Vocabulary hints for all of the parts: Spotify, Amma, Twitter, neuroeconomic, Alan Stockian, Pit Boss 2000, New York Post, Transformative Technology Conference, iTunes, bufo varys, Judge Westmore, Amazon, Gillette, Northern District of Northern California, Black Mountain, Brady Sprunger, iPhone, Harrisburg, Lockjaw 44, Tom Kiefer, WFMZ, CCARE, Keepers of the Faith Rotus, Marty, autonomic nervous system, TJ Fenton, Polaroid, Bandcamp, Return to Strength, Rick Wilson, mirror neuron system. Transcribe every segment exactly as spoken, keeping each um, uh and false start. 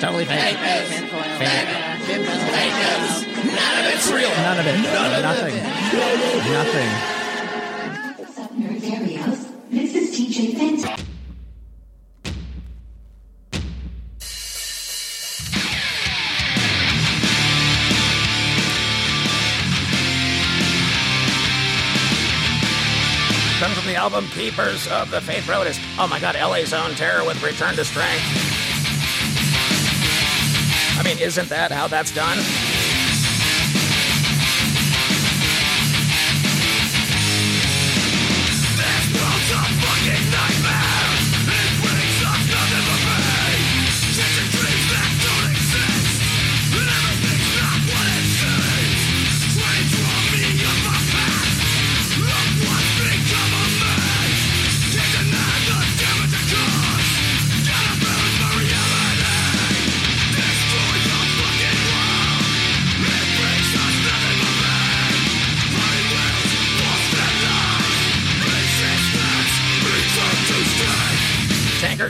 Totally fake. Fake. Fake. None of it's real. None of it. None Nothing. Nothing. Nothing. This is T J Fenton. Comes from the album Keepers of the Faith Rotus. Oh my God, L A's own terror with Return to Strength. I mean, isn't that how that's done?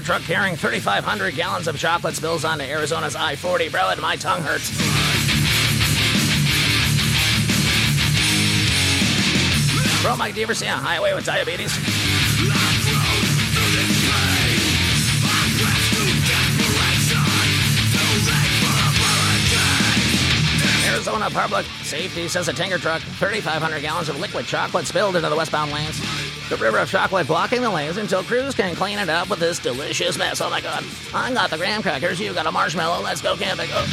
Truck carrying three thousand five hundred gallons of chocolate spills onto Arizona's I forty. Bro, and my tongue hurts. Bro, Mike, do you ever see a highway with diabetes? Arizona Public Safety says a tanker truck, three thousand five hundred gallons of liquid chocolate spilled into the westbound lanes. The river of chocolate blocking the lanes until crews can clean it up with this delicious mess. Oh my God. I got the graham crackers, you got a marshmallow, let's go camping. Oh.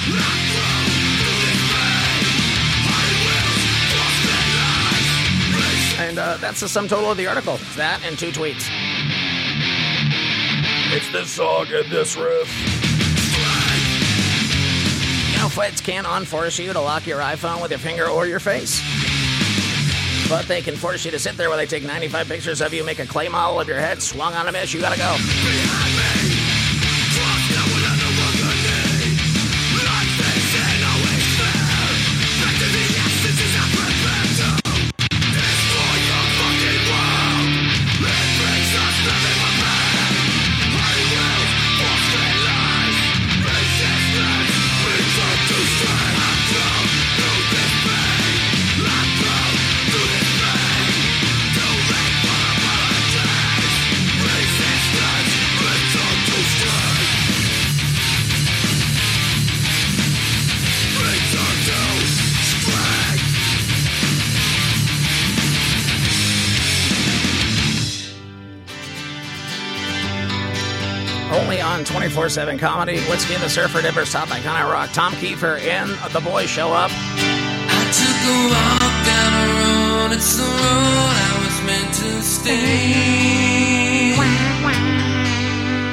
And uh, that's the sum total of the article. That and two tweets. It's this song and this riff. No feds can't unforce you to lock your iPhone with your finger or your face. But they can force you to sit there while they take ninety-five pictures of you, make a clay model of your head, swung on a miss, you gotta go. twenty-four seven comedy, Whiskey and the Surfer, Dippers, Top Iconic Rock, Tom Kiefer, and the boys show up. I took a walk down a road, it's the road I was meant to stay.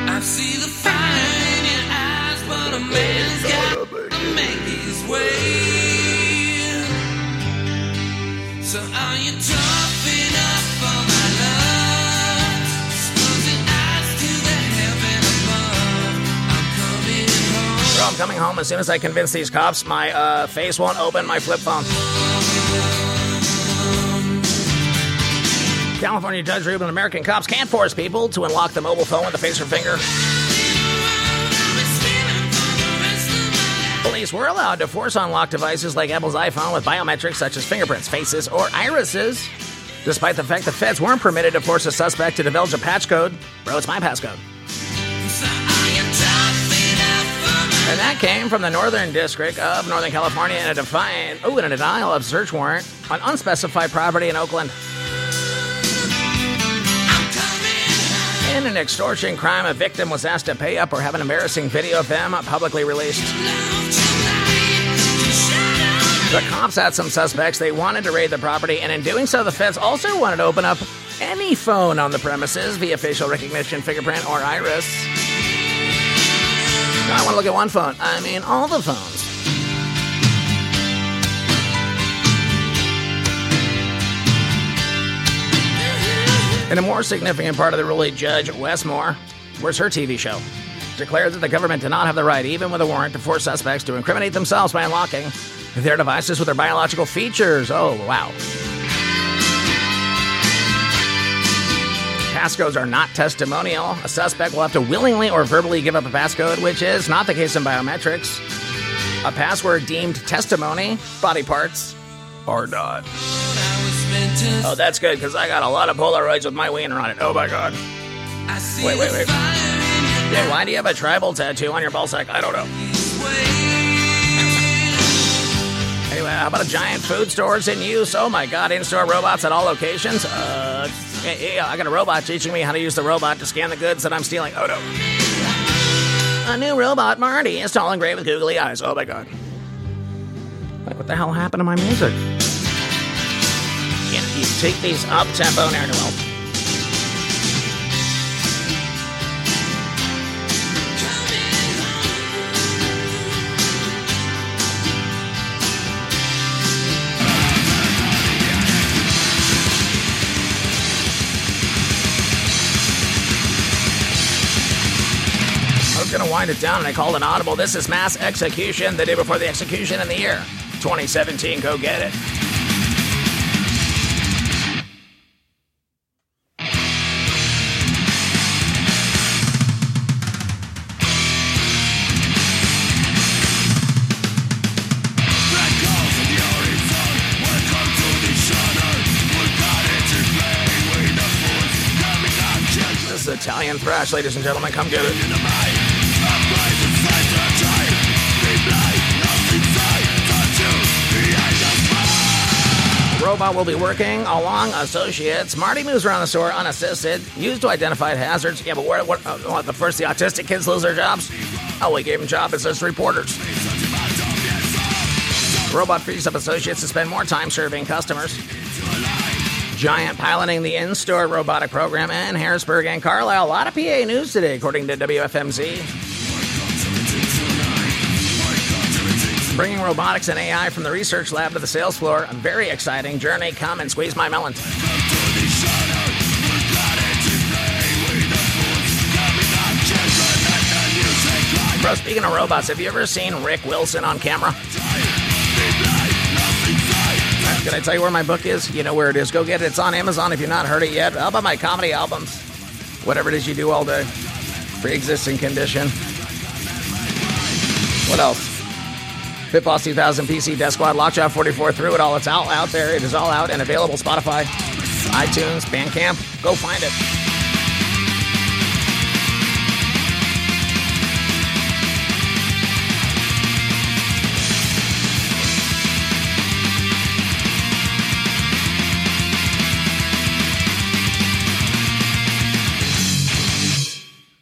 I see the fire in your eyes, but a man's got to make his way. So are you tough enough for my love? I'm coming home as soon as I convince these cops my uh, face won't open my flip phone. California Judge Rubin, American cops can't force people to unlock the mobile phone with a face or finger. Police were allowed to force unlock devices like Apple's iPhone with biometrics such as fingerprints, faces, or irises, despite the fact the feds weren't permitted to force a suspect to divulge a patch code. Bro, it's my passcode. And that came from the Northern District of Northern California in a defiant, oh, in a denial of search warrant on unspecified property in Oakland. In an extortion crime, a victim was asked to pay up or have an embarrassing video of them publicly released. The cops had some suspects. They wanted to raid the property, and in doing so, the feds also wanted to open up any phone on the premises via facial recognition, fingerprint, or iris. I want to look at one phone. I mean, all the phones. And a more significant part of the ruling, Judge Westmore, where's her T V show, declared that the government did not have the right, even with a warrant, to force suspects to incriminate themselves by unlocking their devices with their biological features. Oh, wow. Passcodes are not testimonial. A suspect will have to willingly or verbally give up a passcode, which is not the case in biometrics. A password deemed testimony, body parts, or not. Oh, that's good, because I got a lot of Polaroids with my wiener on it. Oh, my God. Wait, wait, wait. Dude, why do you have a tribal tattoo on your ballsack? I don't know. Anyway, how about a giant food stores in use? Oh, my God. In-store robots at all locations? Uh, I got a robot teaching me how to use the robot to scan the goods that I'm stealing. Oh, no. A new robot, Marty, is tall and gray with googly eyes. Oh, my God. Like, what the hell happened to my music? You know, you take these up-tempo near to help. Gonna wind it down, and I called an audible. This is mass execution, the day before the execution in the year twenty seventeen. Go get it. This is Italian thrash, ladies and gentlemen. Come get it. Robot will be working along associates. Marty moves around the store unassisted, used to identify hazards. Yeah, but what, what, what the first the autistic kids lose their jobs? Oh, we gave them job as reporters. Robot frees up associates to spend more time serving customers. Giant piloting the in-store robotic program in Harrisburg and Carlisle. A lot of P A news today, according to W F M Z. Bringing robotics and A I from the research lab to the sales floor. A very exciting journey. Come and squeeze my melon. Bro, speaking of robots, have you ever seen Rick Wilson on camera? Did I tell you where my book is? You know where it is. Go get it. It's on Amazon if you've not heard it yet. How about my comedy albums? Whatever it is you do all day. Pre-existing condition. What else? Pit Boss two thousand, P C Death Squad, Lockjaw forty-four, through it all. It's all out there. It is all out and available. Spotify, iTunes, Bandcamp. Go find it.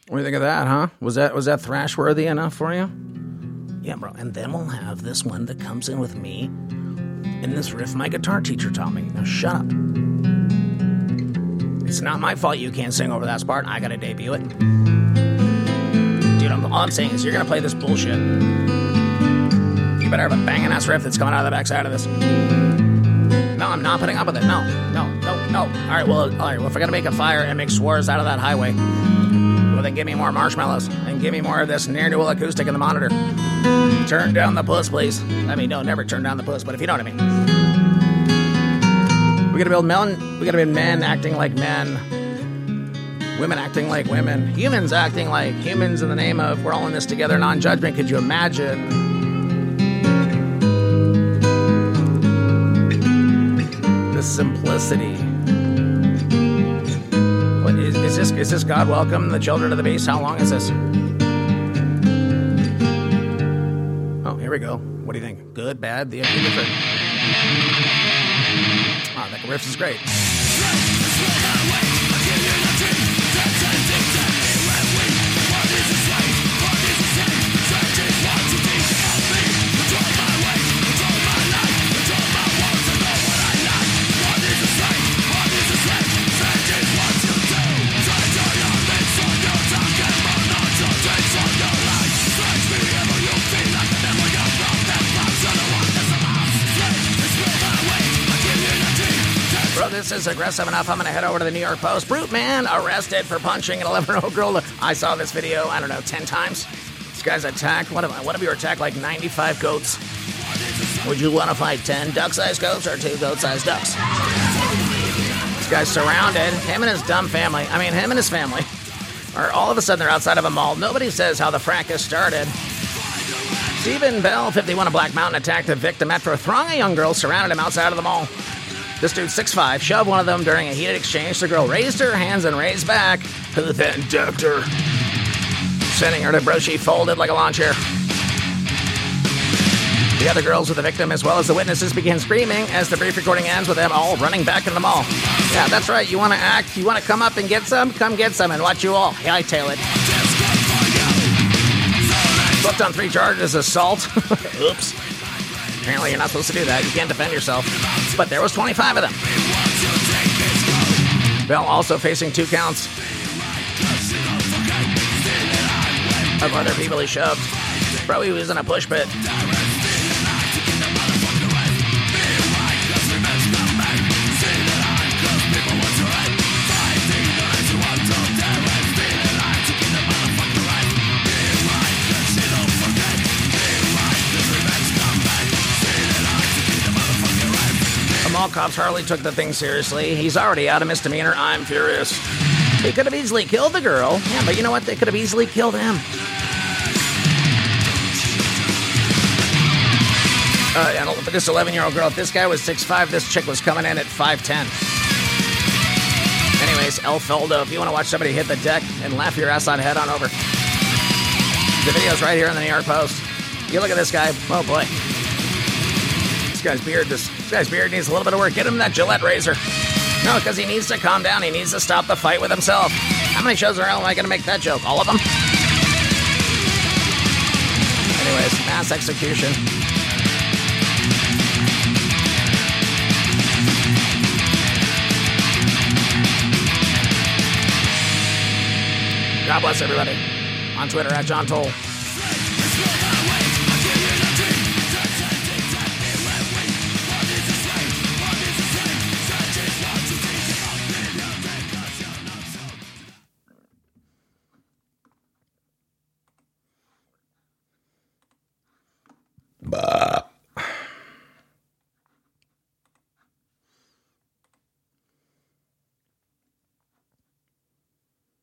What do you think of that, huh? Was that was that thrash worthy enough for you? Yeah, bro, and then we'll have this one that comes in with me and this riff my guitar teacher taught me. Now shut up. It's not my fault you can't sing over that part. I gotta debut it. Dude, I'm, all I'm saying is you're gonna play this bullshit. You better have a banging ass riff that's coming out of the backside of this. No, I'm not putting up with it. No, no, no, no. All right, well, all right, well, if I gotta make a fire and make swords out of that highway, well, then give me more marshmallows and give me more of this near-dual acoustic in the monitor. Turn down the puss, please. I mean, no, never turn down the puss, but if you know what I mean. We gotta build men. We gotta build men acting like men, women acting like women, humans acting like humans. In the name of we're all in this together, non-judgment. Could you imagine? The simplicity. What is, is this? Is this God welcome the children to the beast? How long is this? Here we go. What do you think? Good, bad, the empty different. Ah, that riff is great. This is aggressive enough. I'm going to head over to the New York Post. Brute man arrested for punching an eleven-year-old girl. I saw this video, I don't know, ten times. This guy's attacked. What if, what if you were attacked like ninety-five goats? Would you want to fight ten duck-sized goats or two goat-sized ducks? This guy's surrounded. Him and his dumb family. I mean, him and his family. Or all of a sudden, they're outside of a mall. Nobody says how the fracas started. Stephen Bell, fifty-one of Black Mountain, attacked a victim after a throng of young girls surrounded him outside of the mall. This dude, six foot five, shoved one of them during a heated exchange. The girl raised her hands and raised back, who then ducked her, sending her to Broshi folded like a lawn chair. The other girls with the victim, as well as the witnesses, began screaming as the brief recording ends with them all running back in the mall. Yeah, that's right. You want to act? You want to come up and get some? Come get some and watch you all hightail it. Booked on three charges: assault. Oops. Apparently, you're not supposed to do that. You can't defend yourself. But there was twenty-five of them. Bell also facing two counts of other people he shoved. Probably was in a push pit. All cops hardly took the thing seriously. He's already out of misdemeanor. I'm furious. They could have easily killed the girl. Yeah, but you know what? They could have easily killed him. Uh, and this eleven-year-old girl, if this guy was six foot five, this chick was coming in at five ten. Anyways, El Feldo, if you want to watch somebody hit the deck and laugh your ass on, head on over. The video's right here in the New York Post. You look at this guy. Oh, boy. Guy's beard this guy's beard needs a little bit of work. Get him that Gillette razor. No, because he needs to calm down. He needs to stop the fight with himself. How many shows in a row am I going to make that joke? All of them? Anyways, mass execution. God bless everybody. On Twitter at John Toll.